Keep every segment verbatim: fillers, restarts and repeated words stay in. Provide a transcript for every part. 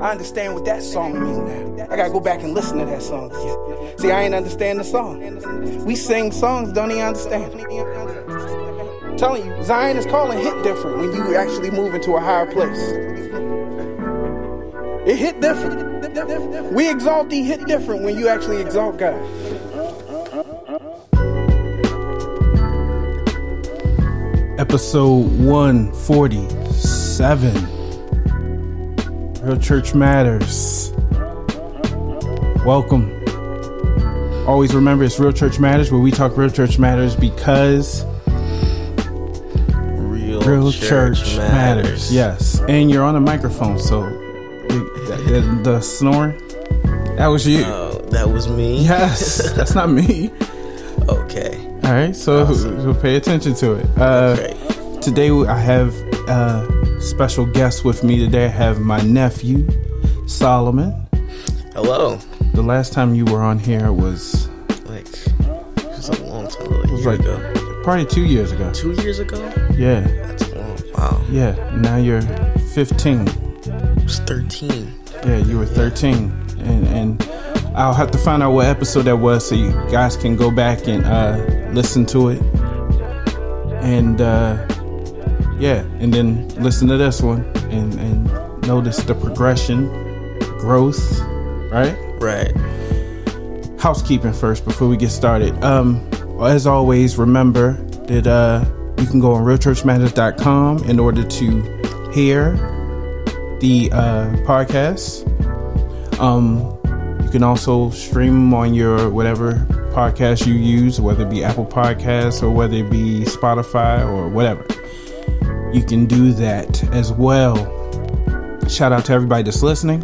I understand what that song means now. I gotta go back and listen to that song. See, I ain't understand the song. We sing songs, don't even understand them. I'm telling you, Zion is calling hit different when you actually move into a higher place. It hit different. We exalt thee hit different when you actually exalt God. Episode one forty-seven, Real Church Matters. Welcome. Always remember, it's Real Church Matters, where we talk Real Church Matters because Real, Real Church, Church matters. matters. Yes, and you're on a microphone, so the, the, the snoring, that was you. Oh, that was me? Yes, that's not me. Okay. All right, so awesome. We'll pay attention to it. Uh, okay. Today I have a special guest with me today. I have my nephew, Solomon. Hello. The last time you were on here was... Like, it was a long time ago. It was like ago. Probably two years ago. Two years ago? Yeah. That's long. Wow. Yeah, now you're fifteen. I was thirteen. Yeah, you were thirteen. Yeah. And... and I'll have to find out what episode that was so you guys can go back and uh, listen to it. And uh, yeah, and then listen to this one and, and notice the progression, growth, right? Right. Housekeeping first before we get started. Um, as always, remember that uh, you can go on real church matters dot com in order to hear the uh, podcast. Um... You can also stream them on your whatever podcast you use, whether it be Apple Podcasts or whether it be Spotify or whatever. You can do that as well. Shout out to everybody that's listening.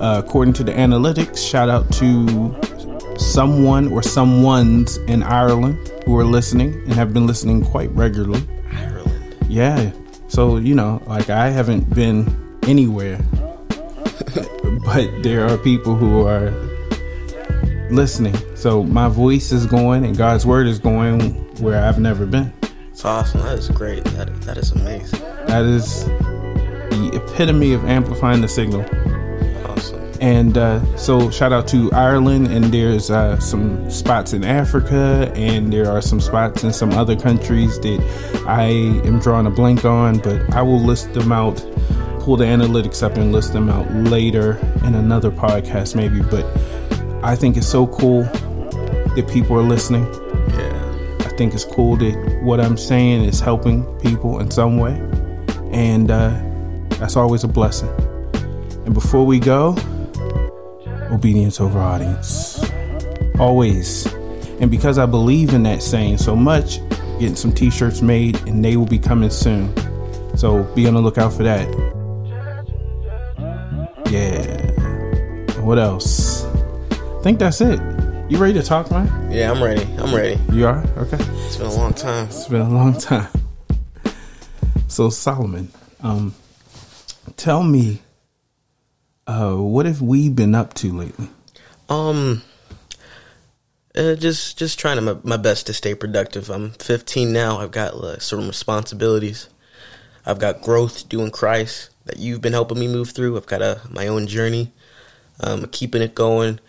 Uh, according to the analytics, shout out to someone or someones in Ireland who are listening and have been listening quite regularly. Ireland. Yeah. So, you know, like I haven't been anywhere. But there are people who are listening. So my voice is going and God's word is going where I've never been. It's awesome. That is great. That, that is amazing. That is the epitome of amplifying the signal. Awesome. And uh, so shout out to Ireland. And there's uh, some spots in Africa. And there are some spots in some other countries that I am drawing a blank on. But I will list them out. Pull the analytics up and list them out later in another podcast maybe, but I think it's so cool that people are listening. Yeah, I think it's cool that what I'm saying is helping people in some way, and uh, that's always a blessing. And before we go, obedience over audience always. And because I believe in that saying so much, getting some t-shirts made, and they will be coming soon, so be on the lookout for that. Yeah. What else? I think that's it. You ready to talk, man? Yeah, I'm ready. I'm ready. You are? Okay. It's been a long time. It's been a long time. So, Solomon, um, tell me, uh, what have we been up to lately? Um, uh, just just trying to my, my best to stay productive. I'm fifteen now. I've got uh, certain responsibilities. I've got growth due in Christ that you've been helping me move through. I've got a, my own journey, um, keeping it going,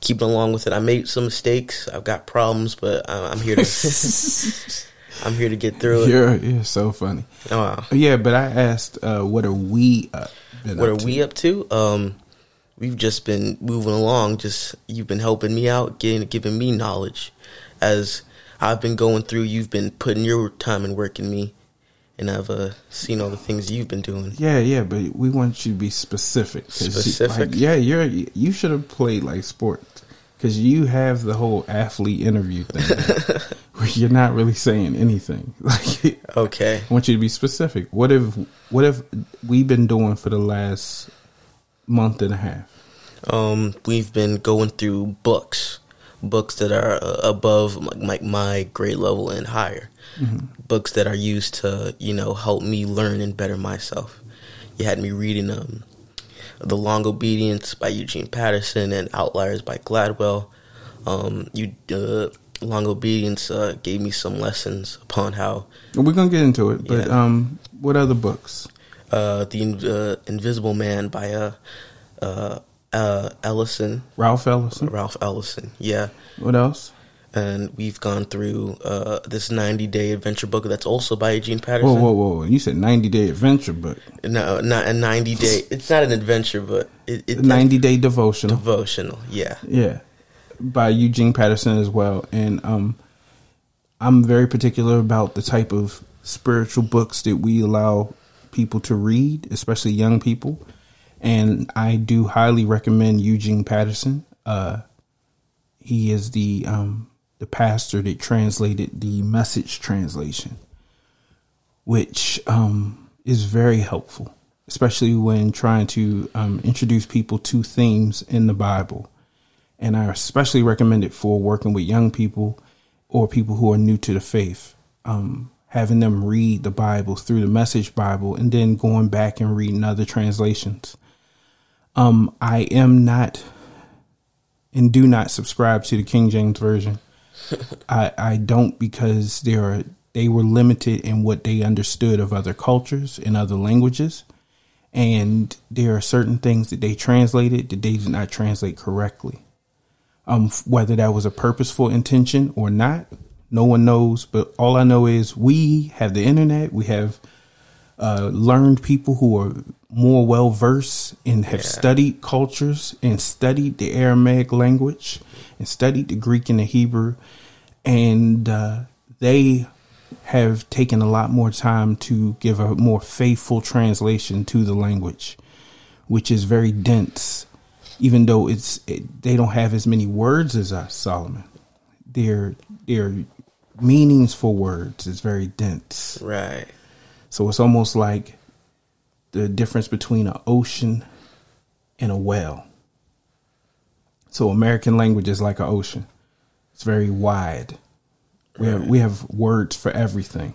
keeping along with it. I made some mistakes. I've got problems, but I'm, I'm here to I'm here to get through it. You're, you're so funny. Oh, wow. Yeah, but I asked, uh, what are we up? What up are to? we up to? Um, we've just been moving along. Just you've been helping me out, getting giving me knowledge as I've been going through. You've been putting your time and work in me. And I've uh, seen all the things you've been doing. Yeah, yeah, but we want you to be specific. Specific? You, like, yeah, you're, you should have played like sports, because you have the whole athlete interview thing where you're not really saying anything. Like, okay. I want you to be specific. What have, what have we been doing for the last month and a half? Um, we've been going through books. Books that are above my, my grade level and higher. Mm-hmm. Books that are used to, you know, help me learn and better myself. You had me reading um, The Long Obedience by Eugene Patterson and Outliers by Gladwell. Um, you uh, Long Obedience uh, gave me some lessons upon how... We're going to get into it, but yeah. um, what other books? Uh, the uh, Invisible Man by uh, uh, uh, Ellison. Ralph Ellison. Ralph Ellison, yeah. What else? And we've gone through uh, this ninety-day adventure book that's also by Eugene Patterson. Whoa, whoa, whoa. You said ninety-day adventure book. No, not a ninety-day. It's not an adventure book. It, it's ninety-day devotional. Devotional, yeah. Yeah. By Eugene Patterson as well. And um, I'm very particular about the type of spiritual books that we allow people to read, especially young people. And I do highly recommend Eugene Patterson. Uh, he is the... Um, the pastor that translated the Message translation, which um, is very helpful, especially when trying to um, introduce people to themes in the Bible. And I especially recommend it for working with young people or people who are new to the faith, um, having them read the Bible through the Message Bible and then going back and reading other translations. Um, I am not and do not subscribe to the King James Version. I, I don't, because they are they were limited in what they understood of other cultures and other languages. And there are certain things that they translated that they did not translate correctly. Um, whether that was a purposeful intention or not, no one knows. But all I know is we have the internet. We have uh, learned people who are more well versed and have yeah. studied cultures and studied the Aramaic language and studied the Greek and the Hebrew, and uh, they have taken a lot more time to give a more faithful translation to the language, which is very dense, even though it's it, they don't have as many words as us, Solomon. Their their meanings for words is very dense. Right. So it's almost like the difference between an ocean and a whale. So American language is like an ocean. It's very wide. We have, we have words for everything.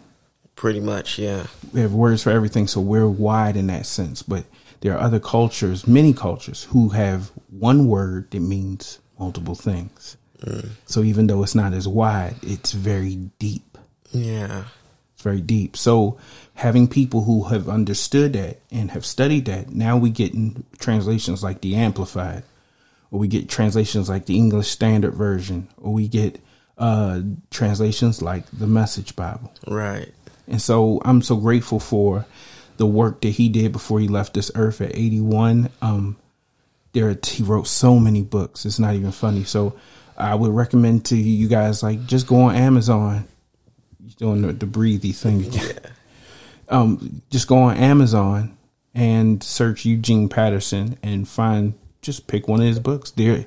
Pretty much, yeah. We have words for everything, so we're wide in that sense. But there are other cultures, many cultures, who have one word that means multiple things. Mm. So even though it's not as wide, it's very deep. Yeah. Very deep. So having people who have understood that and have studied that, now we get translations like the Amplified, or we get translations like the English Standard Version, or we get uh, translations like the Message Bible. Right. And so I'm so grateful for the work that he did before he left this earth at eighty-one. Um, there he wrote so many books. It's not even funny. So I would recommend to you guys, like, just go on Amazon. Doing the, the breathy thing again. Yeah. Um, just go on Amazon and search Eugene Patterson and find, just pick one of his books. There are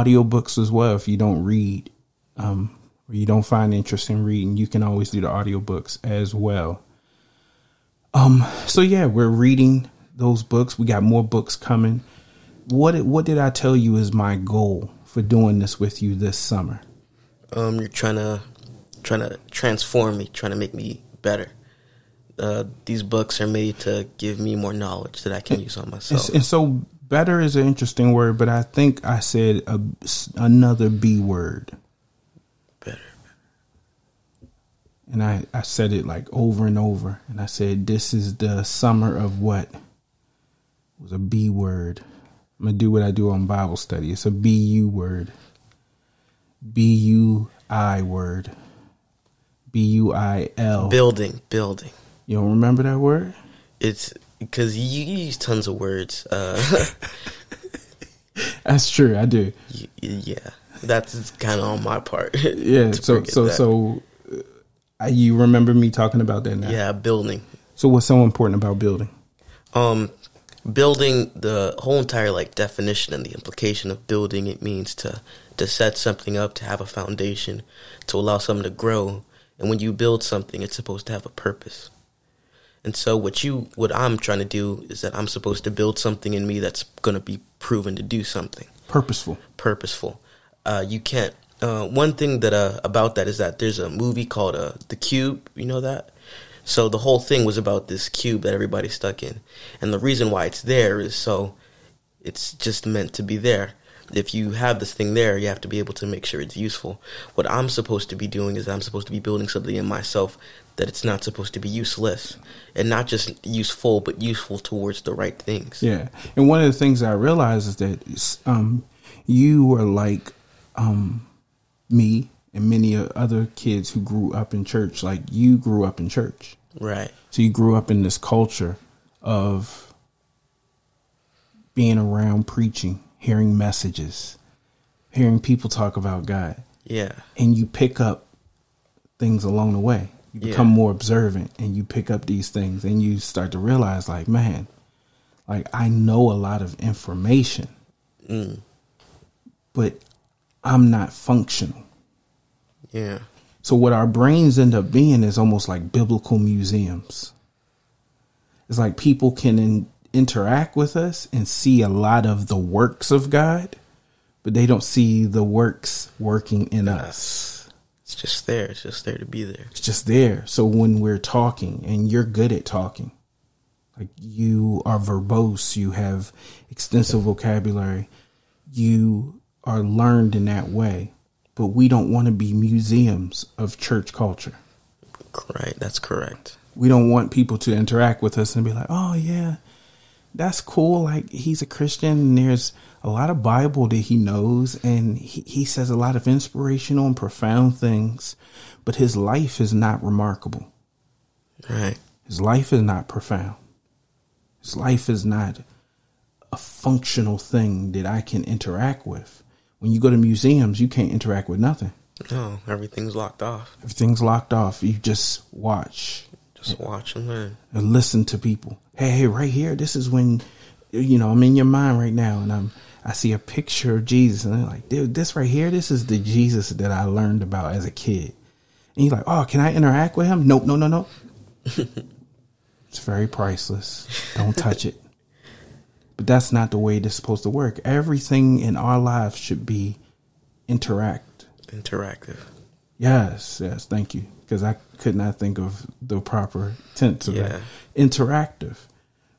audio books as well. If you don't read, um, or you don't find interest in reading, you can always do the audio books as well. Um, so yeah, we're reading those books. We got more books coming. What, what did I tell you is my goal for doing this with you this summer? Um, you're trying to, trying to transform me, trying to make me better. Uh, these books are made to give me more knowledge that I can and, use on myself. And so better is an interesting word, but I think I said a, another B word. Better. And I, I said it like over and over. And I said, this is the summer of what? It was a B word. I'm going to do what I do on Bible study. It's a B U word. B U I word. B U I L. Building, building. You don't remember that word? It's because you, you use tons of words. Uh, that's true, I do. You, yeah, that's kind of on my part. Yeah, so so that. so uh, you remember me talking about that now? Yeah, building. So what's so important about building? Um, building, the whole entire like definition and the implication of building, it means to to set something up, to have a foundation, to allow something to grow. And when you build something, it's supposed to have a purpose. And so what you, what I'm trying to do is that I'm supposed to build something in me that's going to be proven to do something. Purposeful. Purposeful. Uh, you can't. Uh, one thing that uh, about that is that there's a movie called uh, The Cube. You know that? So the whole thing was about this cube that everybody's stuck in. And the reason why it's there is so it's just meant to be there. if you have this thing there, you have to be able to make sure it's useful. What I'm supposed to be doing is I'm supposed to be building something in myself that it's not supposed to be useless, and not just useful, but useful towards the right things. Yeah. And one of the things I realized is that um, you were like um, me and many other kids who grew up in church. Like, you grew up in church. Right. So you grew up in this culture of being around preaching, hearing messages, hearing people talk about God. Yeah. And you pick up things along the way. You become yeah. more observant, and you pick up these things, and you start to realize, like, man, like, I know a lot of information, mm. but I'm not functional. Yeah. So what our brains end up being is almost like biblical museums. It's like people can in, interact with us and see a lot of the works of God, but they don't see the works working in us. It's just there. It's just there to be there. It's just there. So when we're talking, and you're good at talking, like, you are verbose, you have extensive vocabulary, you are learned in that way. But we don't want to be museums of church culture. Right. That's correct. We don't want people to interact with us and be like, oh, yeah, that's cool. Like, he's a Christian, and there's a lot of Bible that he knows, and he, he says a lot of inspirational and profound things, but his life is not remarkable. Right. His life is not profound. His life is not a functional thing that I can interact with. When you go to museums, you can't interact with nothing. No, everything's locked off. Everything's locked off. You just watch. Just watch and learn. And listen to people. Hey, hey, right here, this is when, you know, I'm in your mind right now, and I'm, I see a picture of Jesus, and they're like, dude, this right here, this is the Jesus that I learned about as a kid. And you're like, oh, can I interact with him? Nope, no, no, no. It's very priceless. Don't touch it. But that's not the way this is supposed to work. Everything in our lives should be interact. Interactive. Yes, yes. Thank you. Because I could not think of the proper tense of yeah. that. Interactive.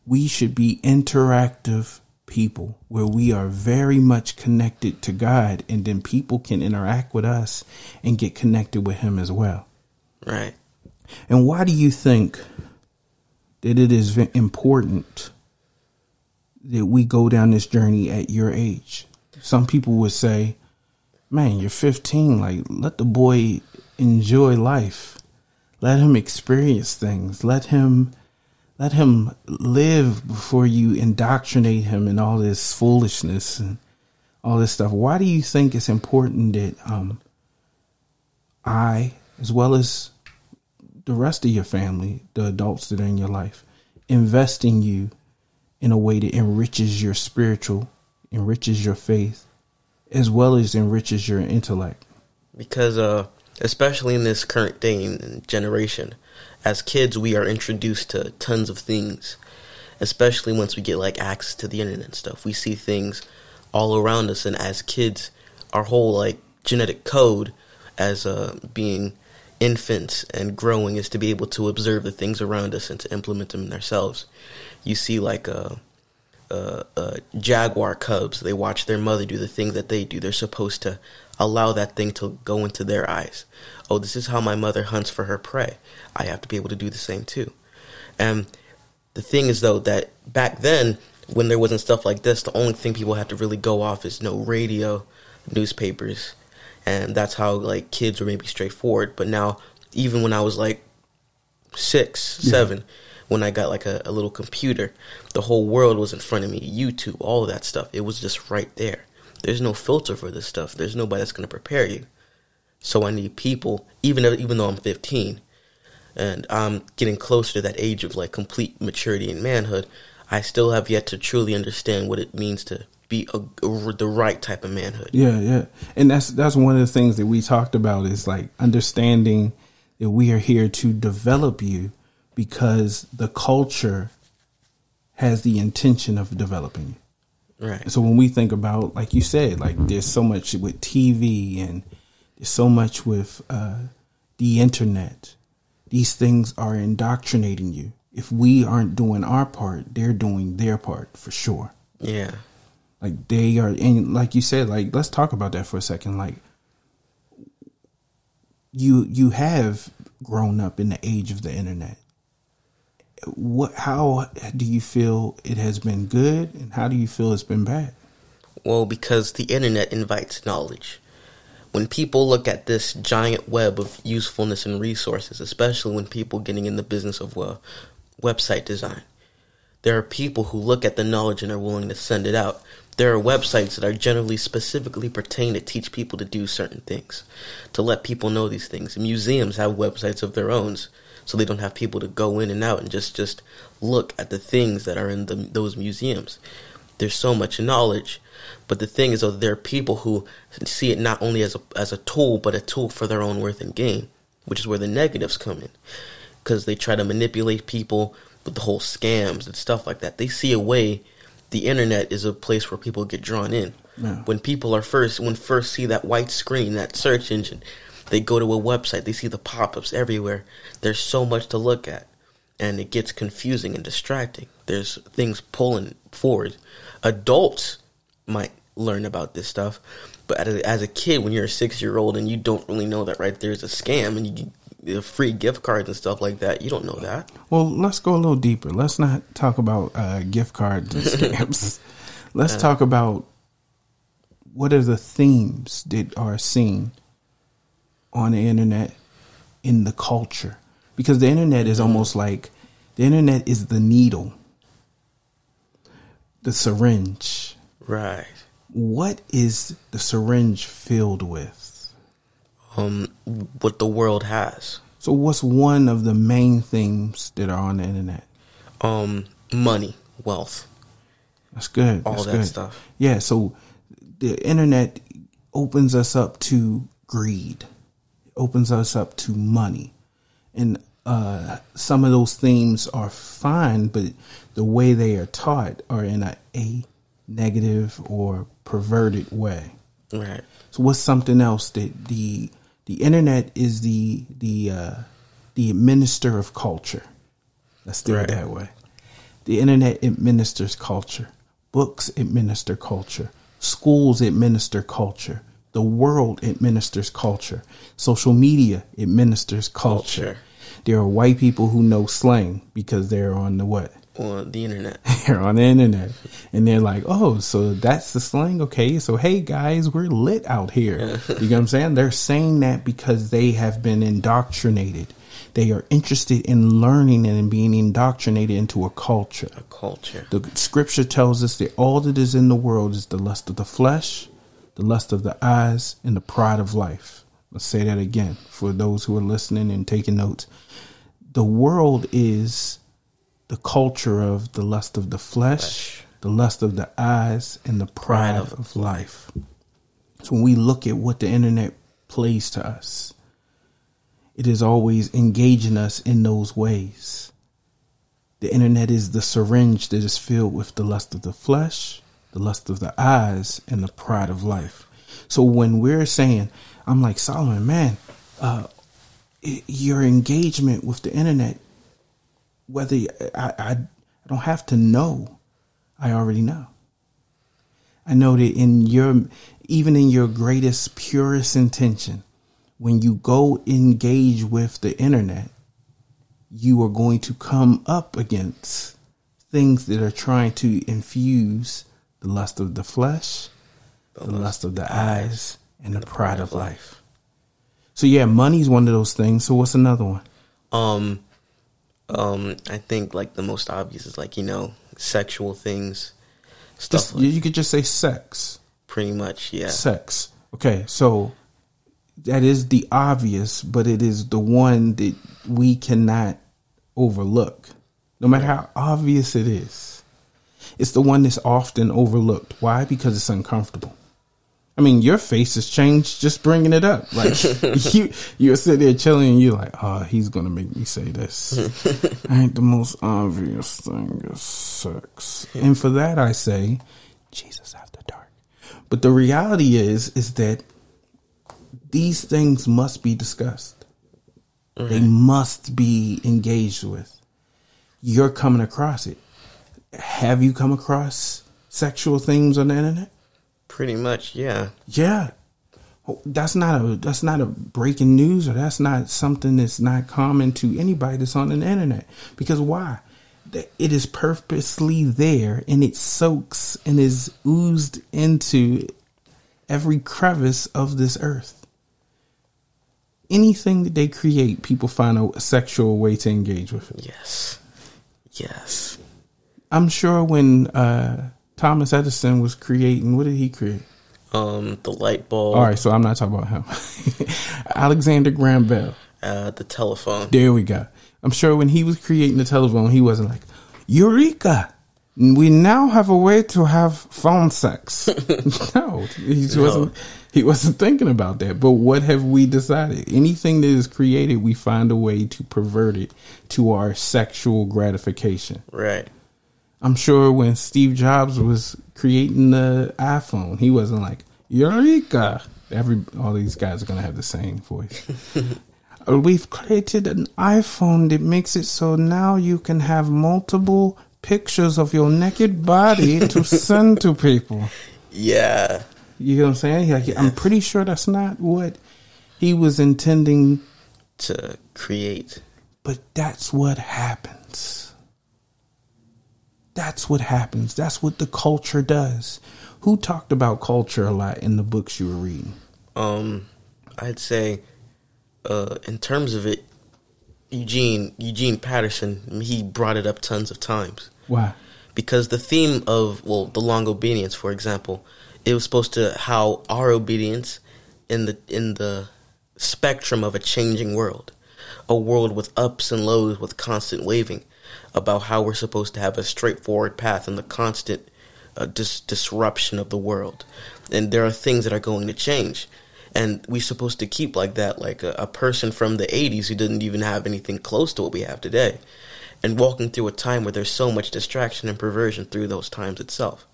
We should be interactive people where we are very much connected to God, and then people can interact with us and get connected with him as well. Right. And why do you think that it is important that we go down this journey at your age? Some people would say, man, you're fifteen. Like, let the boy enjoy life. Let him experience things. Let him, let him live before you indoctrinate him in all this foolishness and all this stuff. Why do you think it's important that um, I, as well as the rest of your family, the adults that are in your life, invest in you in a way that enriches your spiritual, enriches your faith, as well as enriches your intellect? Because uh, especially in this current day and generation, as kids, we are introduced to tons of things, especially once we get like access to the internet and stuff. We see things all around us. And as kids, our whole like genetic code as uh, being infants and growing is to be able to observe the things around us and to implement them in ourselves. You see, like, uh, uh, uh, jaguar cubs, they watch their mother do the things that they do. They're supposed to allow that thing to go into their eyes. Oh, this is how my mother hunts for her prey. I have to be able to do the same, too. And the thing is, though, that back then, when there wasn't stuff like this, the only thing people had to really go off is no radio, newspapers, and that's how, like, kids were maybe straightforward. But now, even when I was, like, six, yeah. seven... when I got like a, a little computer, the whole world was in front of me. YouTube, all of that stuff. It was just right there. There's no filter for this stuff. There's nobody that's going to prepare you. So I need people, even though, even though I'm fifteen and I'm getting closer to that age of like complete maturity and manhood, I still have yet to truly understand what it means to be a, a, the right type of manhood. Yeah, yeah. And that's that's one of the things that we talked about is like understanding that we are here to develop you, because the culture has the intention of developing you. Right. So when we think about, like you said, like there's so much with T V and there's so much with uh, the internet, these things are indoctrinating you. If we aren't doing our part, they're doing their part for sure. Yeah. Like they are, and like you said, like let's talk about that for a second. Like you you have grown up in the age of the internet. What? How do you feel it has been good, and how do you feel it's been bad? Well, because the internet invites knowledge. When people look at this giant web of usefulness and resources, especially when people getting in the business of uh, website design, there are people who look at the knowledge and are willing to send it out. There are websites that are generally specifically pertain to teach people to do certain things, to let people know these things. Museums have websites of their own, so they don't have people to go in and out and just, just look at the things that are in the, those museums. There's so much knowledge, but the thing is, though, there are people who see it not only as a, as a tool, but a tool for their own worth and gain, which is where the negatives come in, because they try to manipulate people with the whole scams and stuff like that. They see a way. The internet is a place where people get drawn in. Yeah. When people are first, when first see that white screen, that search engine, they go to a website, they see the pop-ups everywhere. There's so much to look at, and it gets confusing and distracting. There's things pulling forward. Adults might learn about this stuff, but as a, as a kid, when you're a six-year-old and you don't really know that right there is a scam and you the free gift cards and stuff like that. You don't know that. Well, let's go a little deeper. Let's not talk about uh, gift cards and scams. Let's uh, talk about what are the themes that are seen on the internet in the culture. Because the internet is almost like, the internet is the needle, the syringe. Right. What is the syringe filled with? Um, what the world has. So what's one of the main things that are on the internet? Um, money, wealth. That's good. All That's that good. stuff. Yeah, so the internet opens us up to greed. It opens us up to money. And uh, some of those themes are fine, but the way they are taught are in a, a negative or perverted way. Right. So what's something else that the... The internet is the the uh, the administrator of culture. Let's do it that way. The internet administers culture. Books administer culture. Schools administer culture. The world administers culture. Social media administers culture. culture. There are white people who know slang because they're on the what? On the internet. They're on the internet. And they're like, oh, so that's the slang? Okay, so hey, guys, we're lit out here. You know what I'm saying? They're saying that because they have been indoctrinated. They are interested in learning and in being indoctrinated into a culture. A culture. The scripture tells us that all that is in the world is the lust of the flesh, the lust of the eyes, and the pride of life. Let's say that again for those who are listening and taking notes. The world is... the culture of the lust of the flesh, flesh, the lust of the eyes, and the pride, pride of, of life. So when we look at what the internet plays to us, it is always engaging us in those ways. The internet is the syringe that is filled with the lust of the flesh, the lust of the eyes, and the pride of life. So when we're saying, I'm like, Solomon, man, uh, your engagement with the internet, whether I, I I don't have to know, I already know. I know that in your, even in your greatest, purest intention, when you go engage with the internet, you are going to come up against things that are trying to infuse the lust of the flesh, the, the lust of the eyes, and the, the pride, pride of life. life. So yeah, money's one of those things. So what's another one? Um. Um, I think like the most obvious is like, you know, sexual things, stuff. Just, like, you could just say sex. Pretty much, yeah. Sex. Okay, so that is the obvious, but it is the one that we cannot overlook, no matter how obvious it is. It's the one that's often overlooked. Why? Because it's uncomfortable. I mean, your face has changed just bringing it up. Like you, you're sitting there chilling, and you're like, "Oh, he's gonna make me say this." I think the most obvious thing is sex, and for that I say, Jesus after dark. But the reality is, is that these things must be discussed. Mm-hmm. They must be engaged with. You're coming across it. Have you come across sexual things on the internet? Pretty much, yeah. Yeah. That's not a that's not a breaking news, or that's not something that's not common to anybody that's on the internet. Because why? It is purposely there, and it soaks and is oozed into every crevice of this earth. Anything that they create, people find a sexual way to engage with it. Yes. Yes. I'm sure when uh, Thomas Edison was creating, what did he create? Um, the light bulb. All right, so I'm not talking about him. Alexander Graham Bell. Uh, the telephone. There we go. I'm sure when he was creating the telephone, he wasn't like, Eureka! We now have a way to have phone sex. no, he no. wasn't. He wasn't thinking about that. But what have we decided? Anything that is created, we find a way to pervert it to our sexual gratification. Right. I'm sure when Steve Jobs was creating the iPhone, he wasn't like Eureka. Every all these guys are gonna have the same voice. We've created an iPhone that makes it so now you can have multiple pictures of your naked body to send to people. Yeah. You know what I'm saying? Like, yes. I'm pretty sure that's not what he was intending to create. But that's what happens. That's what happens. That's what the culture does. Who talked about culture a lot in the books you were reading? Um, I'd say uh, in terms of it, Eugene Eugene Patterson, he brought it up tons of times. Why? Because the theme of, well, the long obedience, for example, it was supposed to how our obedience in the in the spectrum of a changing world, a world with ups and lows, with constant waving, about how we're supposed to have a straightforward path in the constant uh, dis- disruption of the world, and there are things that are going to change. And we're supposed to keep like that, like a, a person from the eighties who didn't even have anything close to what we have today, and walking through a time where there's so much distraction and perversion through those times itself.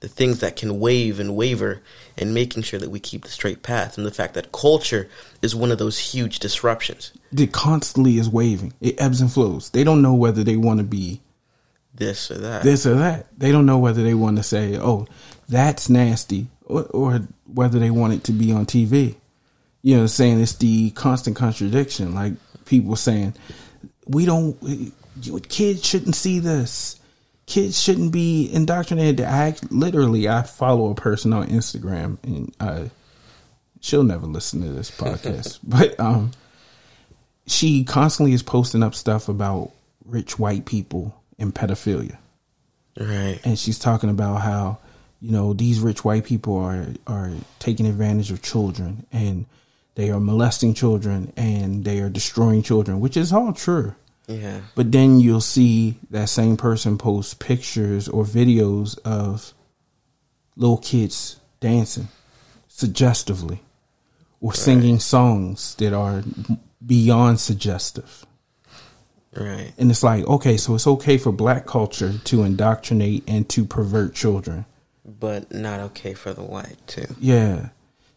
The things that can wave and waver, and making sure that we keep the straight path, and the fact that culture is one of those huge disruptions. It constantly is waving. It ebbs and flows. They don't know whether they want to be this or that. This or that. They don't know whether they want to say, oh, that's nasty. Or, or whether they want it to be on T V. You know what I'm saying? It's the constant contradiction. Like people saying, we don't, we, kids shouldn't see this. Kids shouldn't be indoctrinated. I literally, I follow a person on Instagram, and uh, she'll never listen to this podcast. but um, she constantly is posting up stuff about rich white people and pedophilia. Right. And she's talking about how, you know, these rich white people are, are taking advantage of children, and they are molesting children, and they are destroying children, which is all true. Yeah. But then you'll see that same person post pictures or videos of little kids dancing suggestively or right. singing songs that are beyond suggestive. Right. And it's like, okay, so it's okay for black culture to indoctrinate and to pervert children. But not okay for the white, too. Yeah.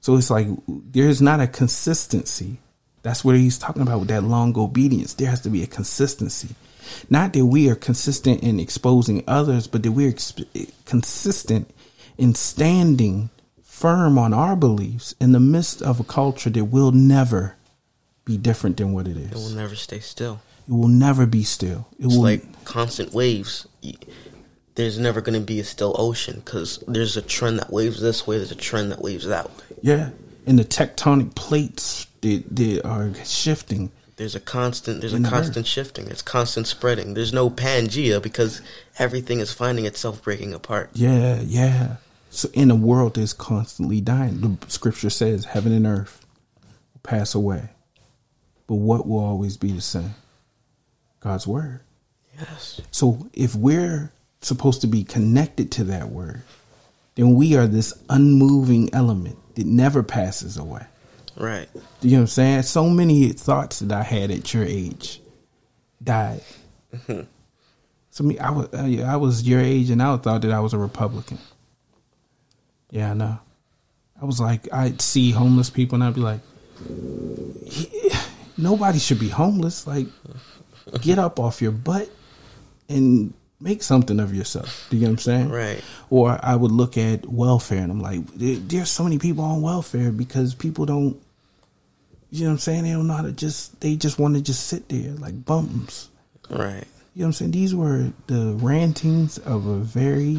So it's like there's not a consistency. That's what he's talking about with that long obedience. There has to be a consistency. Not that we are consistent in exposing others, but that we're ex- consistent in standing firm on our beliefs in the midst of a culture that will never be different than what it is. It will never stay still. It will never be still. It it's will, like constant waves. There's never going to be a still ocean, because there's a trend that waves this way. There's a trend that waves that way. Yeah. And the tectonic plates, they, they are shifting. There's a constant, there's a constant shifting. There's constant spreading. There's no Pangea, because everything is finding itself breaking apart. Yeah, yeah. So in a world that's constantly dying, the scripture says heaven and earth will pass away, but what will always be the same? God's word. Yes. So if we're supposed to be connected to that word, then we are this unmoving element that never passes away. Right. You know what I'm saying? So many thoughts that I had at your age died. Mm-hmm. So me, I was I was your age, and I thought that I was a Republican. Yeah, I know. I was like, I'd see homeless people, and I'd be like, nobody should be homeless. Like, get up off your butt and make something of yourself. Do you know what I'm saying? Right. Or I would look at welfare and I'm like, there's so many people on welfare because people don't, you know what I'm saying? They don't know how to just, they just want to just sit there like bums. Right. You know what I'm saying? These were the rantings of a very,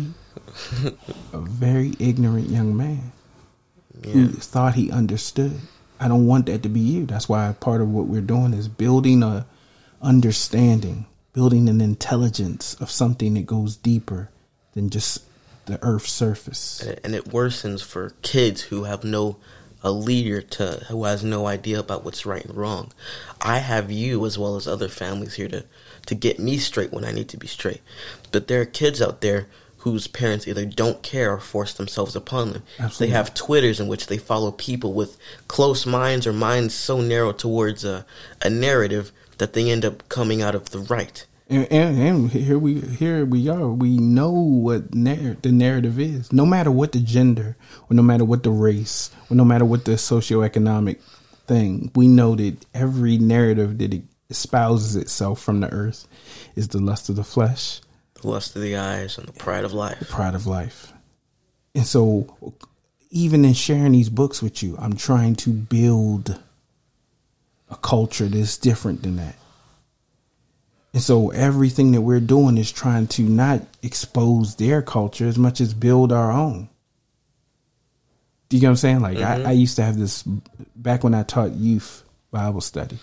a very ignorant young man yeah. who thought he understood. I don't want that to be you. That's why part of what we're doing is building a understanding, building an intelligence of something that goes deeper than just the earth's surface. And it worsens for kids who have no a leader to who has no idea about what's right and wrong. I have you as well as other families here to, to get me straight when I need to be straight. But there are kids out there whose parents either don't care or force themselves upon them. Absolutely. They have Twitters in which they follow people with close minds or minds so narrow towards a, a narrative that they end up coming out of the right. And, and, and here we here we are. We know what narr- the narrative is. No matter what the gender, or no matter what the race, or no matter what the socioeconomic thing, we know that every narrative that espouses itself from the earth is the lust of the flesh, the lust of the eyes, and the pride of life. The pride of life. And so, even in sharing these books with you, I'm trying to build a culture that's different than that. And so everything that we're doing is trying to not expose their culture as much as build our own. Do you get what I'm saying? Like mm-hmm. I, I used to have this back when I taught youth Bible study.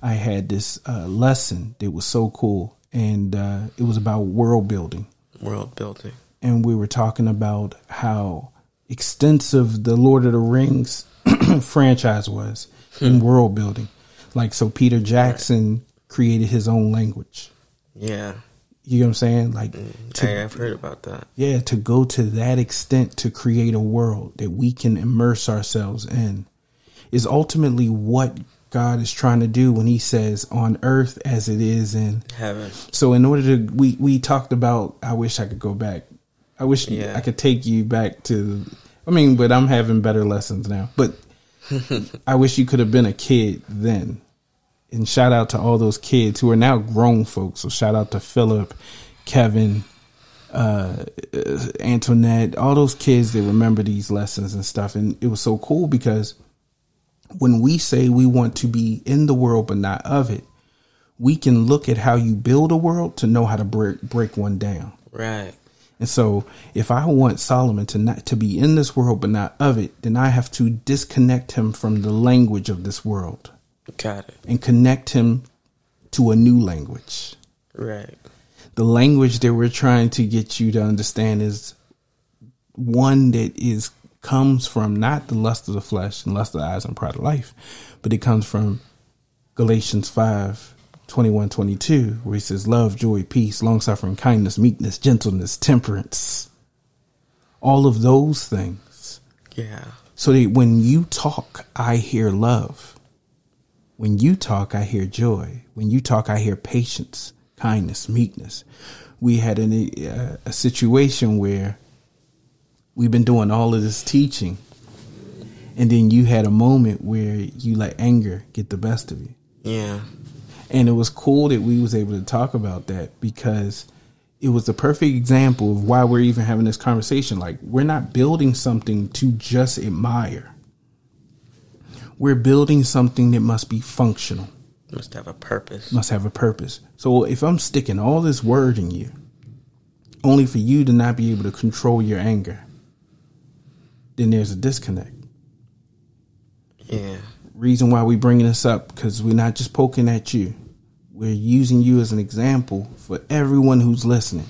I had this uh, lesson that was so cool. And uh, it was about world building. World building. And we were talking about how extensive the Lord of the Rings franchise was. In world building. Like, so Peter Jackson right. created his own language. Yeah. You know what I'm saying? Like, to, hey, I've heard about that. Yeah, to go to that extent to create a world that we can immerse ourselves in is ultimately what God is trying to do when he says on earth as it is in heaven. So in order to, we, we talked about, I wish I could go back. I wish yeah. I could take you back to, I mean, but I'm having better lessons now. But I wish you could have been a kid then. And shout out to all those kids who are now grown folks. So shout out to Philip, Kevin, uh, Antoinette, all those kids that remember these lessons and stuff. And it was so cool because when we say we want to be in the world but not of it, we can look at how you build a world to know how to break, break one down. Right. And so if I want Solomon to not to be in this world, but not of it, then I have to disconnect him from the language of this world. Got it. And connect him to a new language. Right. The language that we're trying to get you to understand is one that is comes from not the lust of the flesh and lust of the eyes and pride of life, but it comes from Galatians five. twenty-one, twenty-two, where he says love, joy, peace, long suffering, kindness, meekness, gentleness, temperance, all of those things. Yeah. So that when you talk, I hear love. When you talk, I hear joy. When you talk, I hear patience, kindness, meekness. We had an, uh, a situation where we've been doing all of this teaching. And then you had a moment where you let anger get the best of you. Yeah. And it was cool that we was able to talk about that because it was the perfect example of why we're even having this conversation. Like, we're not building something to just admire. We're building something that must be functional. Must have a purpose. Must have a purpose. So if I'm sticking all this word in you, only for you to not be able to control your anger, then there's a disconnect. Yeah. Reason why we bringing this up, because we're not just poking at you. We're using you as an example for everyone who's listening.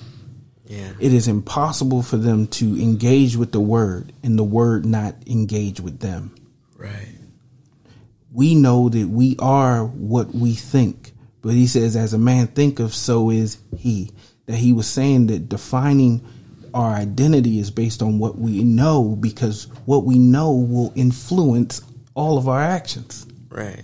Yeah. It is impossible for them to engage with the word and the word not engage with them. Right. We know that we are what we think. But he says, as a man thinketh, so is he. That he was saying that defining our identity is based on what we know, because what we know will influence all of our actions. Right.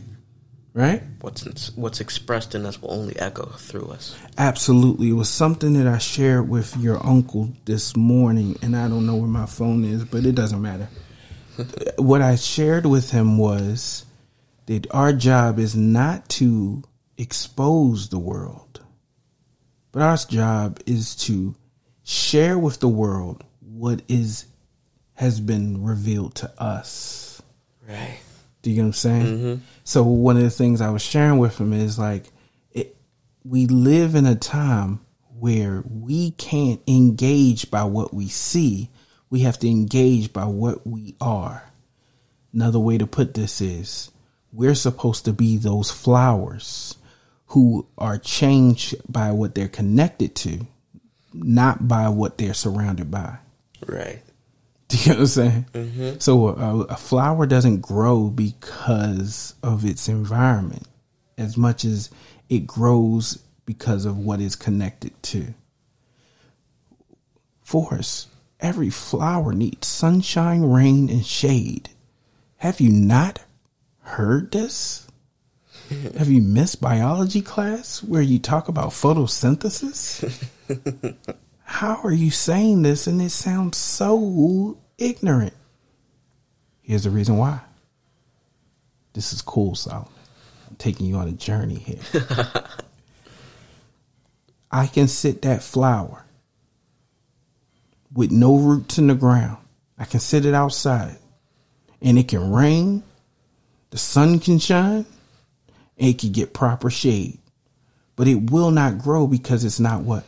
Right? What's what's expressed in us will only echo through us. Absolutely. It was something that I shared with your uncle this morning, and I don't know where my phone is, but it doesn't matter. What I shared with him was that our job is not to expose the world, But our job is to share with the world what is has been revealed to us. Right. Do you get what I'm saying? Mm-hmm. So one of the things I was sharing with him is like, it, we live in a time where we can't engage by what we see. We have to engage by what we are. Another way to put this is we're supposed to be those flowers who are changed by what they're connected to, not by what they're surrounded by. Right. Do you know what I'm saying? Mm-hmm. So a, a flower doesn't grow because of its environment as much as it grows because of what it's connected to. Forrest, every flower needs sunshine, rain, and shade. Have you not heard this? Have you missed biology class where you talk about photosynthesis? How are you saying this? And it sounds so ignorant. Here's the reason why. This is cool, Solomon. I'm taking you on a journey here. I can sit that flower with no roots in the ground. I can sit it outside and it can rain. The sun can shine. And it can get proper shade, but it will not grow because it's not what?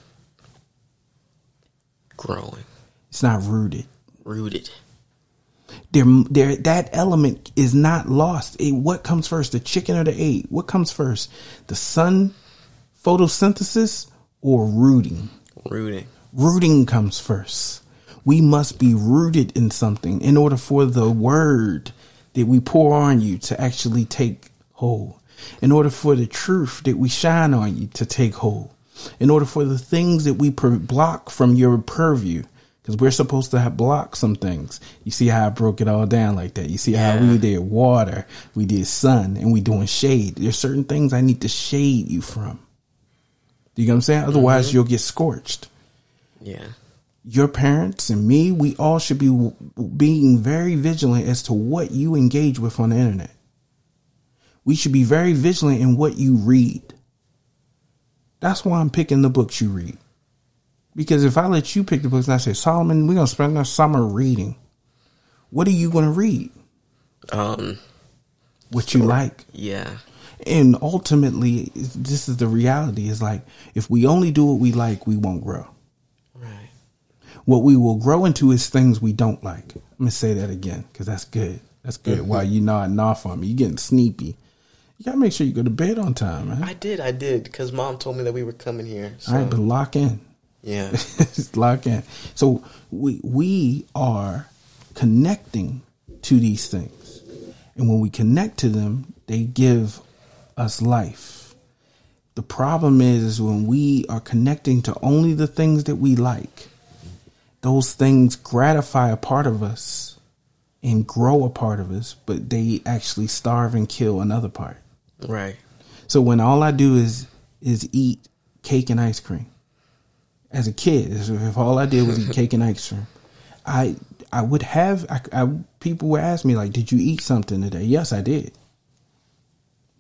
Growing. It's not rooted. Rooted. There, there. That element is not lost. It, what comes first, the chicken or the egg? What comes first, the sun, photosynthesis, or rooting? Rooting. Rooting comes first. We must be rooted in something in order for the word that we pour on you to actually take hold. In order for the truth that we shine on you to take hold, in order for the things that we per- block from your purview, because we're supposed to have blocked some things. You see how I broke it all down like that. You see yeah. how we did water, we did sun, and we doing shade. There's certain things I need to shade you from. Do you get what I'm saying? Otherwise, mm-hmm. you'll get scorched. Yeah. Your parents and me, we all should be w- being very vigilant as to what you engage with on the internet. We should be very vigilant in what you read. That's why I'm picking the books you read. Because if I let you pick the books and I say, Solomon, we're going to spend our summer reading. What are you going to read? Um, What you sure. like. Yeah. And ultimately, this is the reality. Is like, if we only do what we like, we won't grow. Right. What we will grow into is things we don't like. I'm going to say that again, because that's good. That's good. While you nodding off on me, you're getting sneepy. You gotta make sure you go to bed on time, man. I did, I did, because Mom told me that we were coming here. So. All right, but lock in. Yeah, lock in. So we we are connecting to these things, and when we connect to them, they give us life. The problem is, is when we are connecting to only the things that we like. Those things gratify a part of us and grow a part of us, but they actually starve and kill another part. Right. So when all I do is is eat cake and ice cream, as a kid, if all I did was eat cake and ice cream, I I would have I, I people would ask me like, "Did you eat something today?" Yes, I did.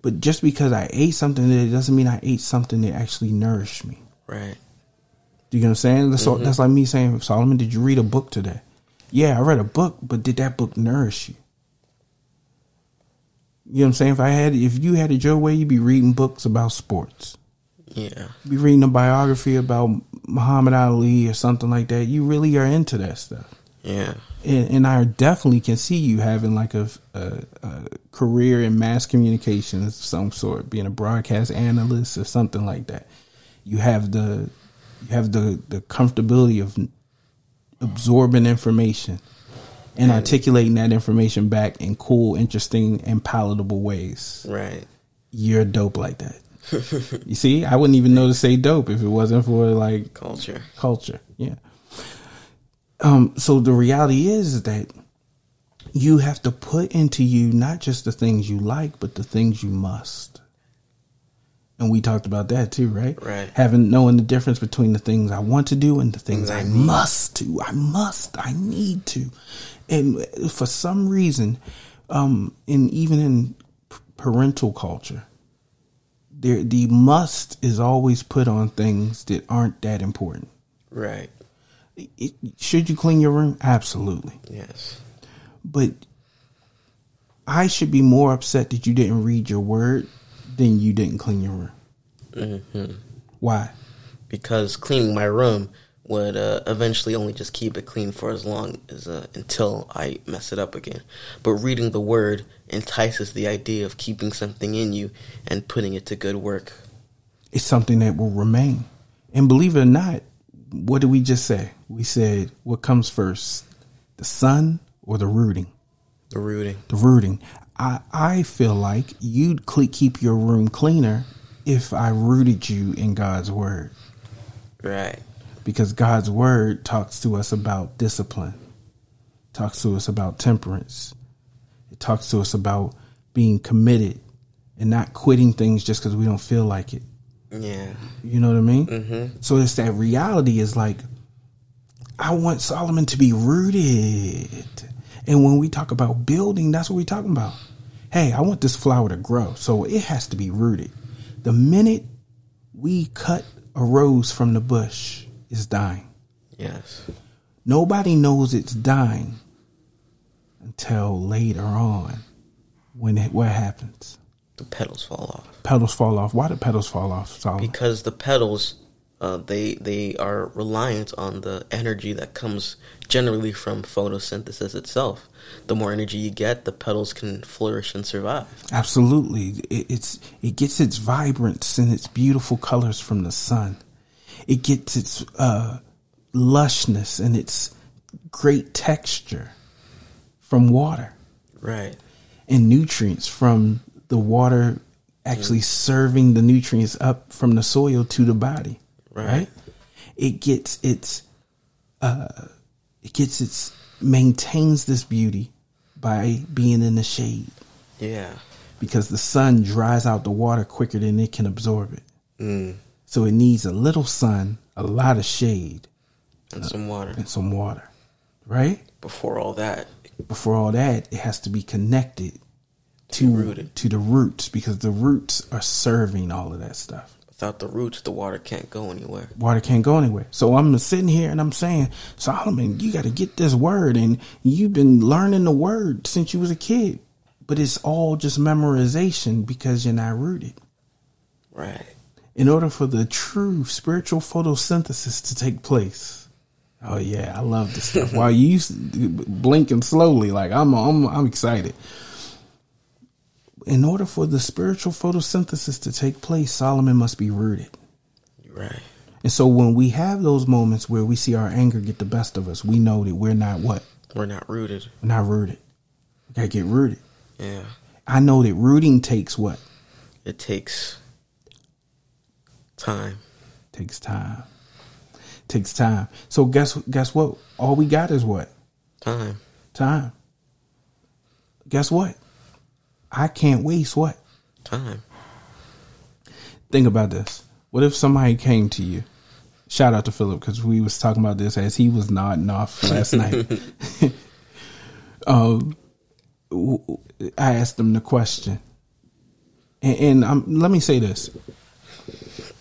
But just because I ate something today doesn't mean I ate something that actually nourished me. Right. Do you know what I'm saying? That's mm-hmm. that's like me saying, Solomon, did you read a book today? Yeah, I read a book, but did that book nourish you? You know what I'm saying? If I had, if you had it your way, you'd be reading books about sports. Yeah. You'd be reading a biography about Muhammad Ali or something like that. You really are into that stuff. Yeah. And, and I definitely can see you having like a, a, a career in mass communications of some sort, being a broadcast analyst or something like that. You have the, you have the, the comfortability of absorbing information and articulating that information back in cool, interesting, and palatable ways. Right. You're dope like that. You see, I wouldn't even know to say dope if it wasn't for like culture. Culture. Yeah. Um, so the reality is that you have to put into you not just the things you like, but the things you must. And we talked about that too, right? Right. Having, knowing the difference between the things I want to do and the things I must do. I must, I need to. And for some reason, um, and even in parental culture, there, the must is always put on things that aren't that important. Right. It, should you clean your room? Absolutely. Yes. But I should be more upset that you didn't read your word than you didn't clean your room. Mm-hmm. Why? Because cleaning my room would uh, eventually only just keep it clean for as long as uh, until I mess it up again. But reading the word entices the idea of keeping something in you and putting it to good work. It's something that will remain. And believe it or not, what did we just say? We said, what comes first, the sun or the rooting? The rooting. The rooting. I, I feel like you'd keep your room cleaner if I rooted you in God's word. Right. Because God's word talks to us about discipline, talks to us about temperance. It talks to us about being committed and not quitting things just because we don't feel like it. Yeah. You know what I mean? Mm-hmm. So it's that reality is like, I want Solomon to be rooted. And when we talk about building, that's what we're talking about. Hey, I want this flower to grow, so it has to be rooted. The minute we cut a rose from the bush, it's dying. Yes. Nobody knows it's dying until later on when it, what happens? The petals fall off. Petals fall off. Why do petals fall off, Solomon? Because the petals, uh, they they are reliant on the energy that comes generally from photosynthesis itself. The more energy you get, the petals can flourish and survive. Absolutely. It, it's it gets its vibrance and its beautiful colors from the sun. It gets its uh, lushness and its great texture from water. Right. And nutrients from the water actually serving the nutrients up from the soil to the body, right? right? It gets its, uh, it gets its, maintains this beauty by being in the shade. Yeah. Because the sun dries out the water quicker than it can absorb it. Mm. So it needs a little sun, a lot of shade. And uh, some water. And some water, right? Before all that. Before all that, it has to be connected To, to the roots, because the roots are serving all of that stuff. Without the roots, the water can't go anywhere. Water can't go anywhere. So I'm sitting here and I'm saying, Solomon, you got to get this word. And you've been learning the word since you was a kid. But it's all just memorization because you're not rooted. Right. In order for the true spiritual photosynthesis to take place. Oh, yeah, I love this stuff. While you blinking slowly, like I'm, I'm, I'm excited. In order for the spiritual photosynthesis to take place, Solomon must be rooted. Right. And so when we have those moments where we see our anger get the best of us, we know that we're not what? We're not rooted. We're not rooted. We got to get rooted. Yeah. I know that rooting takes what? It takes time. Takes time. Takes time. So guess guess what? All we got is what? Time. Time. Guess what? I can't waste what? Time. Think about this. What if somebody came to you? Shout out to Philip, because we was talking about this as he was nodding off last night. um, I asked him the question. And, and I'm, let me say this.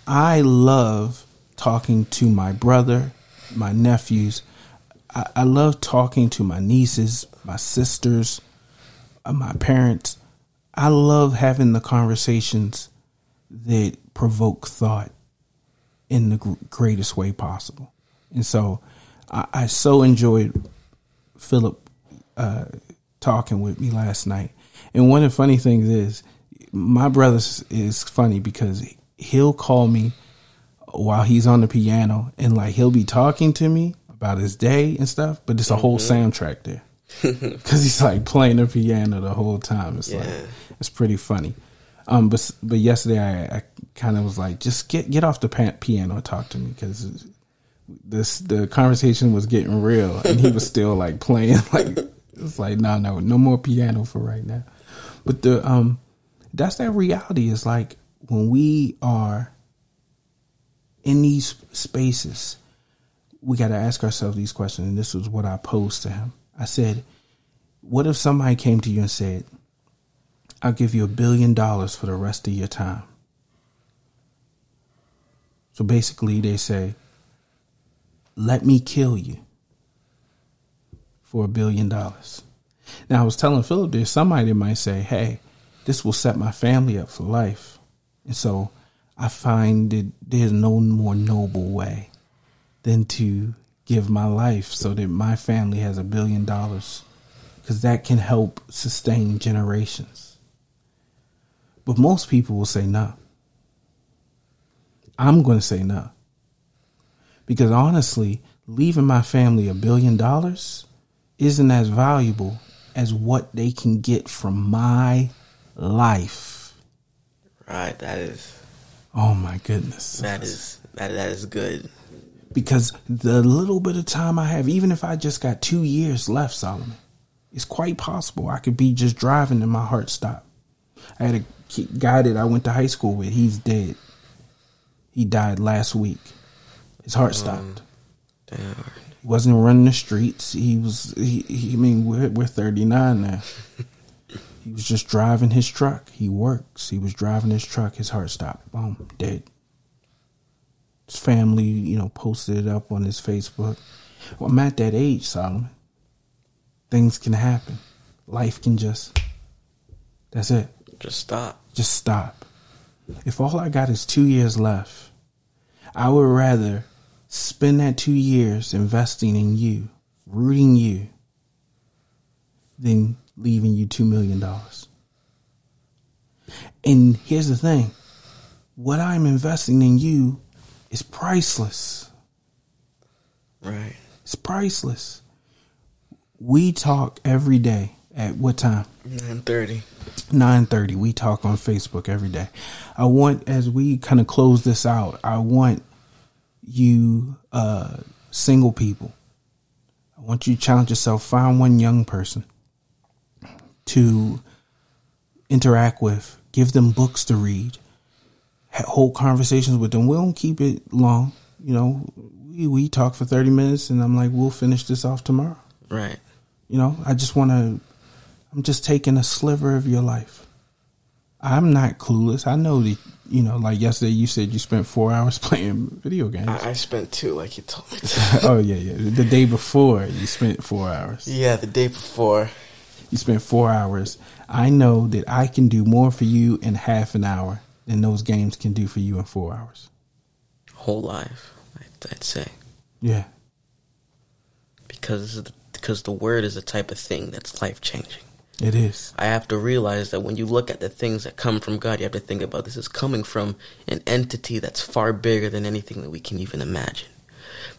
I love talking to my brother, my nephews. I, I love talking to my nieces, my sisters, my parents. I love having the conversations that provoke thought in the greatest way possible. And so I, I so enjoyed Philip uh, talking with me last night. And one of the funny things is my brother is funny because he'll call me while he's on the piano and like he'll be talking to me about his day and stuff. But it's a whole soundtrack there. Because he's like playing the piano the whole time. It's yeah. like it's pretty funny. Um, but but yesterday I, I kind of was like, just get get off the piano and talk to me, because this the conversation was getting real, and he was still like playing. Like it's like no no no more piano for right now. But the um that's that reality. Is like when we are in these spaces, we got to ask ourselves these questions. And this was what I posed to him. I said, what if somebody came to you and said, I'll give you a billion dollars for the rest of your time, So basically they say, let me kill you for a billion dollars. Now, I was telling Philip, there's somebody that might say, hey, this will set my family up for life. And so I find that there's no more noble way than to give my life so that my family has a billion dollars, because that can help sustain generations. But most people will say no. I'm going to say no. Because honestly, leaving my family a billion dollars isn't as valuable as what they can get from my life. Right, that is. Oh my goodness. That is that that is good. Because the little bit of time I have, even if I just got two years left, Solomon, it's quite possible I could be just driving and my heart stopped. I had a guy that I went to high school with. He's dead. He died last week. His heart stopped. Um, damn. He wasn't running the streets. He was, he, he I mean, we're, we're thirty-nine now. He was just driving his truck. He works. He was driving his truck. His heart stopped. Boom, dead. His family, you know, posted it up on his Facebook. Well, I'm at that age, Solomon. Things can happen. Life can just, that's it. Just stop. Just stop. If all I got is two years left, I would rather spend that two years investing in you, rooting you, than leaving you two million dollars. And here's the thing. What I'm investing in you is priceless. Right. It's priceless. We talk every day at what time? nine thirty. nine thirty. We talk on Facebook every day. I want, as we kind of close this out, I want you uh, single people. I want you to challenge yourself. Find one young person to interact with. Give them books to read. Hold conversations with them. We don't keep it long. You know, we, we talk for thirty minutes and I'm like, we'll finish this off tomorrow. Right. You know, I just want to, I'm just taking a sliver of your life. I'm not clueless. I know that, you know, like yesterday you said you spent four hours playing video games. I, I spent two, like you told me to. Oh, yeah, yeah. The day before you spent four hours. Yeah, the day before. You spent four hours. I know that I can do more for you in half an hour than those games can do for you in four hours. Whole life, I'd say. Yeah. Because of the Because the word is a type of thing that's life-changing. It is. I have to realize that when you look at the things that come from God, you have to think about this is coming from an entity that's far bigger than anything that we can even imagine.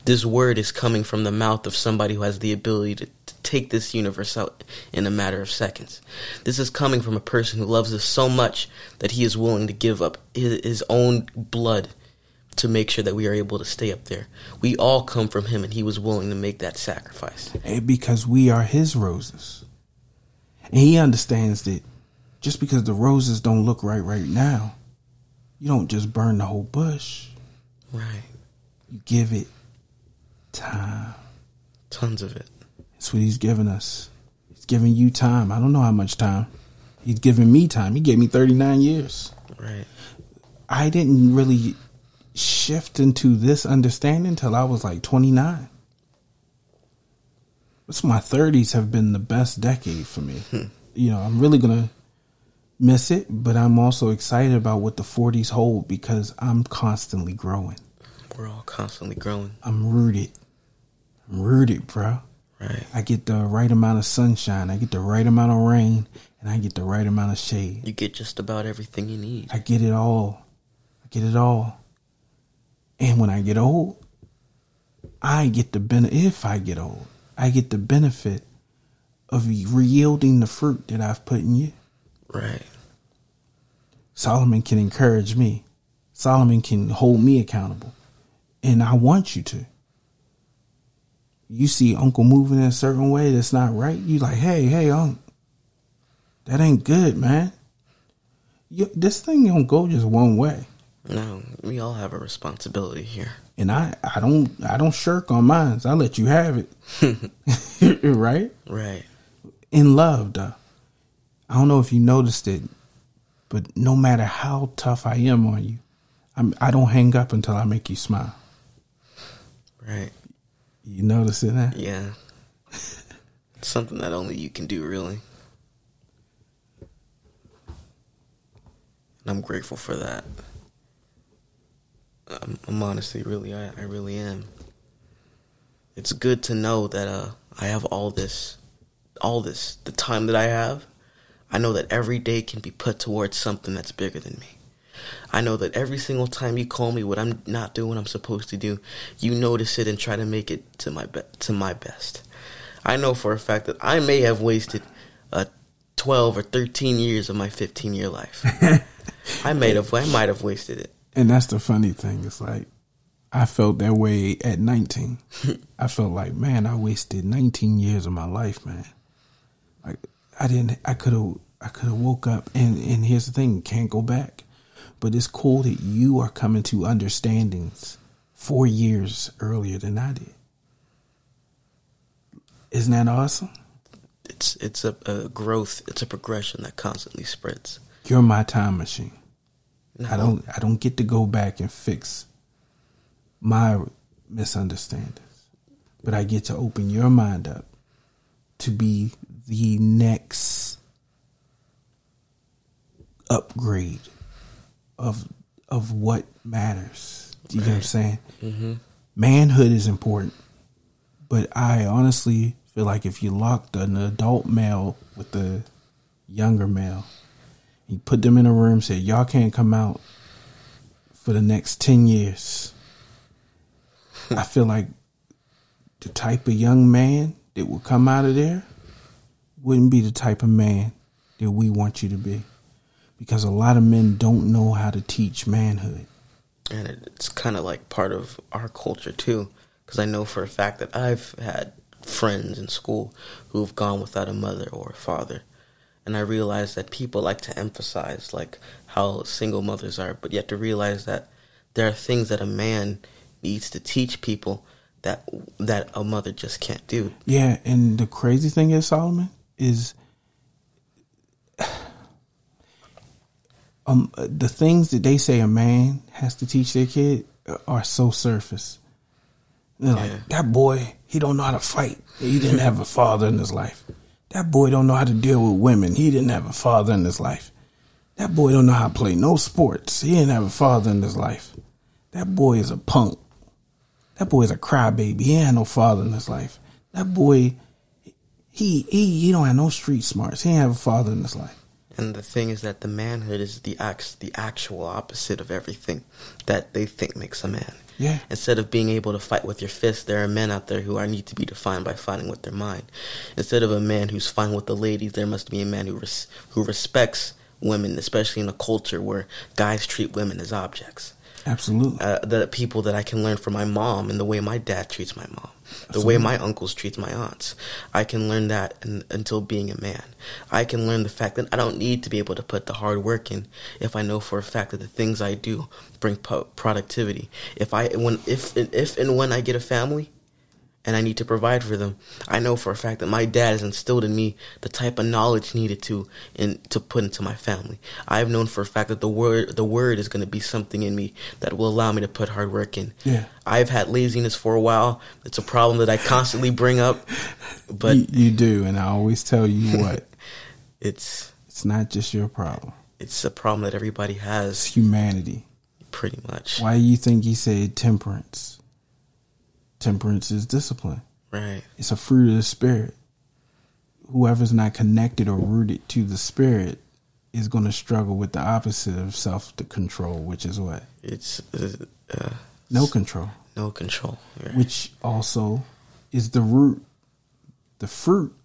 This word is coming from the mouth of somebody who has the ability to, to take this universe out in a matter of seconds. This is coming from a person who loves us so much that he is willing to give up his, his own blood to make sure that we are able to stay up there. We all come from him, and he was willing to make that sacrifice. And because we are his roses. And he understands that just because the roses don't look right right now, you don't just burn the whole bush. Right. You give it time. Tons of it. That's what he's given us. He's giving you time. I don't know how much time. He's giving me time. He gave me thirty-nine years. Right. I didn't really shift into this understanding till I was like twenty-nine. It's my thirties have been the best decade for me. You know, I'm really gonna miss it, but I'm also excited about what the forties hold because I'm constantly growing. We're all constantly growing. I'm rooted. I'm rooted, bro. Right. I get the right amount of sunshine. I get the right amount of rain, and I get the right amount of shade. You get just about everything you need. I get it all. I get it all. And when I get old, I get the benefit, if I get old, I get the benefit of yielding the fruit that I've put in you. Right. Solomon can encourage me. Solomon can hold me accountable. And I want you to. You see Uncle moving in a certain way that's not right. You like, hey, hey, Uncle, that ain't good, man. You, this thing don't go just one way. No, we all have a responsibility here. And I, I don't I don't shirk on mine. I let you have it. Right? Right. In love, though. I don't know if you noticed it, but no matter how tough I am on you, I'm, I don't hang up until I make you smile. Right. You noticing that? Yeah. Something that only you can do, really. And I'm grateful for that. I'm, I'm honestly, really, I, I really am. It's good to know that uh, I have all this, all this, the time that I have. I know that every day can be put towards something that's bigger than me. I know that every single time you call me, what I'm not doing, I'm supposed to do, you notice it and try to make it to my be- to my best. I know for a fact that I may have wasted uh, twelve or thirteen years of my fifteen-year life. I may have, I might have wasted it. And that's the funny thing. It's like I felt that way at nineteen. I felt like, man, I wasted nineteen years of my life, man. Like I didn't. I could have. I could have woke up. And, and here's the thing: can't go back. But it's cool that you are coming to understandings four years earlier than I did. Isn't that awesome? It's it's a, a growth. It's a progression that constantly spreads. You're my time machine. No. I don't. I don't get to go back and fix my misunderstandings, but I get to open your mind up to be the next upgrade of of what matters. Do you right. get what I'm saying? Mm-hmm. Manhood is important, but I honestly feel like if you locked an adult male with a younger male, you put them in a room, said y'all can't come out for the next ten years. I feel like the type of young man that will come out of there wouldn't be the type of man that we want you to be, because a lot of men don't know how to teach manhood. And it's kind of like part of our culture too, because I know for a fact that I've had friends in school who've gone without a mother or a father. And I realize that people like to emphasize like how single mothers are, but you have to realize that there are things that a man needs to teach people that that a mother just can't do. Yeah, and the crazy thing is, Solomon, is um, the things that they say a man has to teach their kid are so surface. They're like, yeah. that boy, he don't know how to fight. He didn't have a father in his life. That boy don't know how to deal with women. He didn't have a father in his life. That boy don't know how to play no sports. He didn't have a father in his life. That boy is a punk. That boy is a crybaby. He ain't had no father in his life. That boy, he, he he don't have no street smarts. He ain't have a father in his life. And the thing is that the manhood is the act, the actual opposite of everything that they think makes a man. Yeah. Instead of being able to fight with your fists, there are men out there who are need to be defined by fighting with their mind. Instead of a man who's fine with the ladies, there must be a man who res, who respects women, especially in a culture where guys treat women as objects. Absolutely. Uh, the people that I can learn from my mom and the way my dad treats my mom, Absolutely. The way my uncles treat my aunts. I can learn that in, until being a man. I can learn the fact that I don't need to be able to put the hard work in if I know for a fact that the things I do bring po- productivity. If I when if if and when I get a family and I need to provide for them, I know for a fact that my dad has instilled in me the type of knowledge needed to in, to put into my family. I've known for a fact that the word the word is going to be something in me that will allow me to put hard work in. Yeah. I've had laziness for a while. It's a problem that I constantly bring up. But you, you do, and I always tell you what. it's it's not just your problem. It's a problem that everybody has. It's humanity. Pretty much. Why do you think he said temperance? Temperance is discipline. Right. It's a fruit of the spirit. Whoever's not connected or rooted to the spirit is going to struggle with the opposite of self-control, which is what? It's uh, uh, no control. No control. Right. Which also is the root. The fruit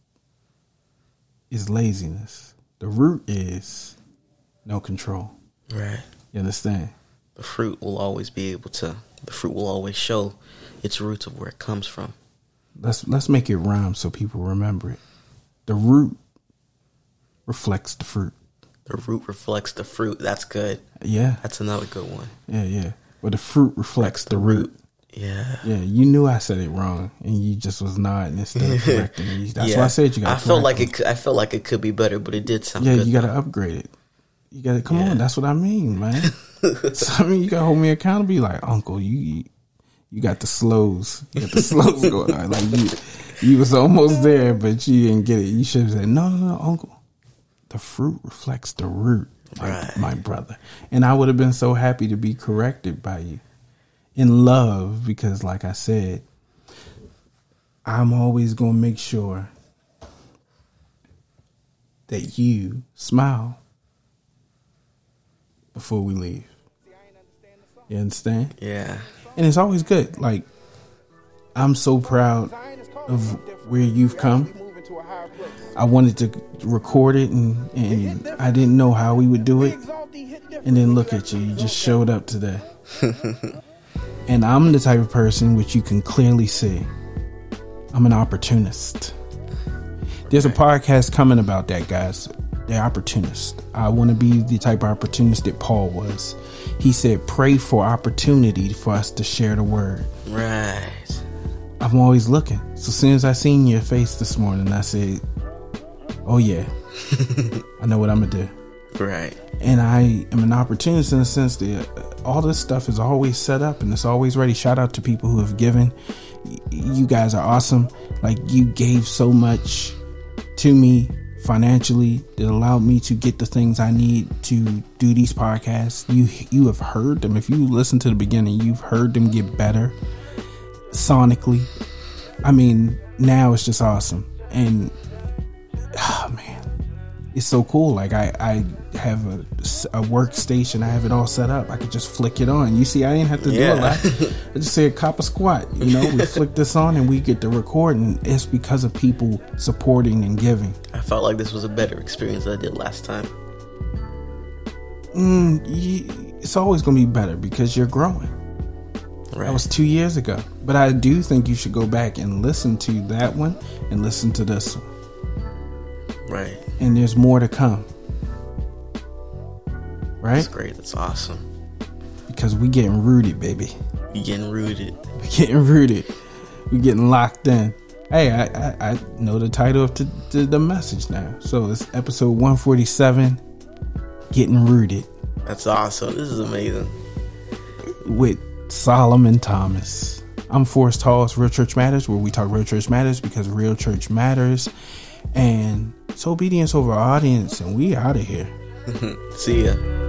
is laziness. The root is no control. Right. You understand? The fruit will always be able to, the fruit will always show its roots of where it comes from. Let's let's make it rhyme so people remember it. The root reflects the fruit. The root reflects the fruit. That's good. Yeah. That's another good one. Yeah, yeah. Well, the fruit reflects the, the root. root. Yeah. Yeah, you knew I said it wrong, and you just was nodding instead of correcting me. That's yeah. why I said you got to I felt like me. it I felt like it could be better, but it did sound yeah, good. Yeah, you got to upgrade it. You gotta come yeah. on. That's what I mean, man. So, I mean, you gotta hold me accountable. Be like, Uncle, you you got the slows. You got the slows going on. Like you, you was almost there, but you didn't get it. You should have said, no, no, no, Uncle. The fruit reflects the root, like right. my brother. And I would have been so happy to be corrected by you in love, because, like I said, I'm always gonna make sure that you smile before we leave. You understand? Yeah. And it's always good. Like, I'm so proud of where you've come. I wanted to record it, and, and I didn't know how we would do it. And then look at you. You just showed up today. And I'm the type of person, which you can clearly see, I'm an opportunist. There's a podcast coming about that, guys. They're opportunists. I want to be the type of opportunist that Paul was. He said, pray for opportunity for us to share the word. Right. I'm always looking. So as soon as I seen your face this morning, I said, oh, yeah, I know what I'm going to do. Right. And I am an opportunist in the sense that all this stuff is always set up and it's always ready. Shout out to people who have given. You guys are awesome. Like, you gave so much to me financially that allowed me to get the things I need to do these podcasts. You you have heard them. If you listen to the beginning, you've heard them get better sonically. I mean, now it's just awesome. And oh man, it's so cool. Like, I, I have a, a workstation. I have it all set up. I could just flick it on. You see, I didn't have to yeah. do a lot. I just said cop a squat. You know, we flick this on and we get to record. And it's because of people supporting and giving. I felt like this was a better experience than I did last time. Mm, you, it's always going to be better because you're growing. Right. That was two years ago. But I do think you should go back and listen to that one and listen to this one. Right. And there's more to come. Right? That's great. That's awesome. Because we getting rooted, baby. We getting rooted. We getting rooted. We getting locked in. Hey, I, I, I know the title of the, the, the message now. So it's episode one forty-seven, Getting Rooted. That's awesome. This is amazing. With Solomon Thomas. I'm Forrest Hall. It's Real Church Matters, where we talk Real Church Matters because Real Church Matters. And it's obedience over our audience, and we out of here. See ya.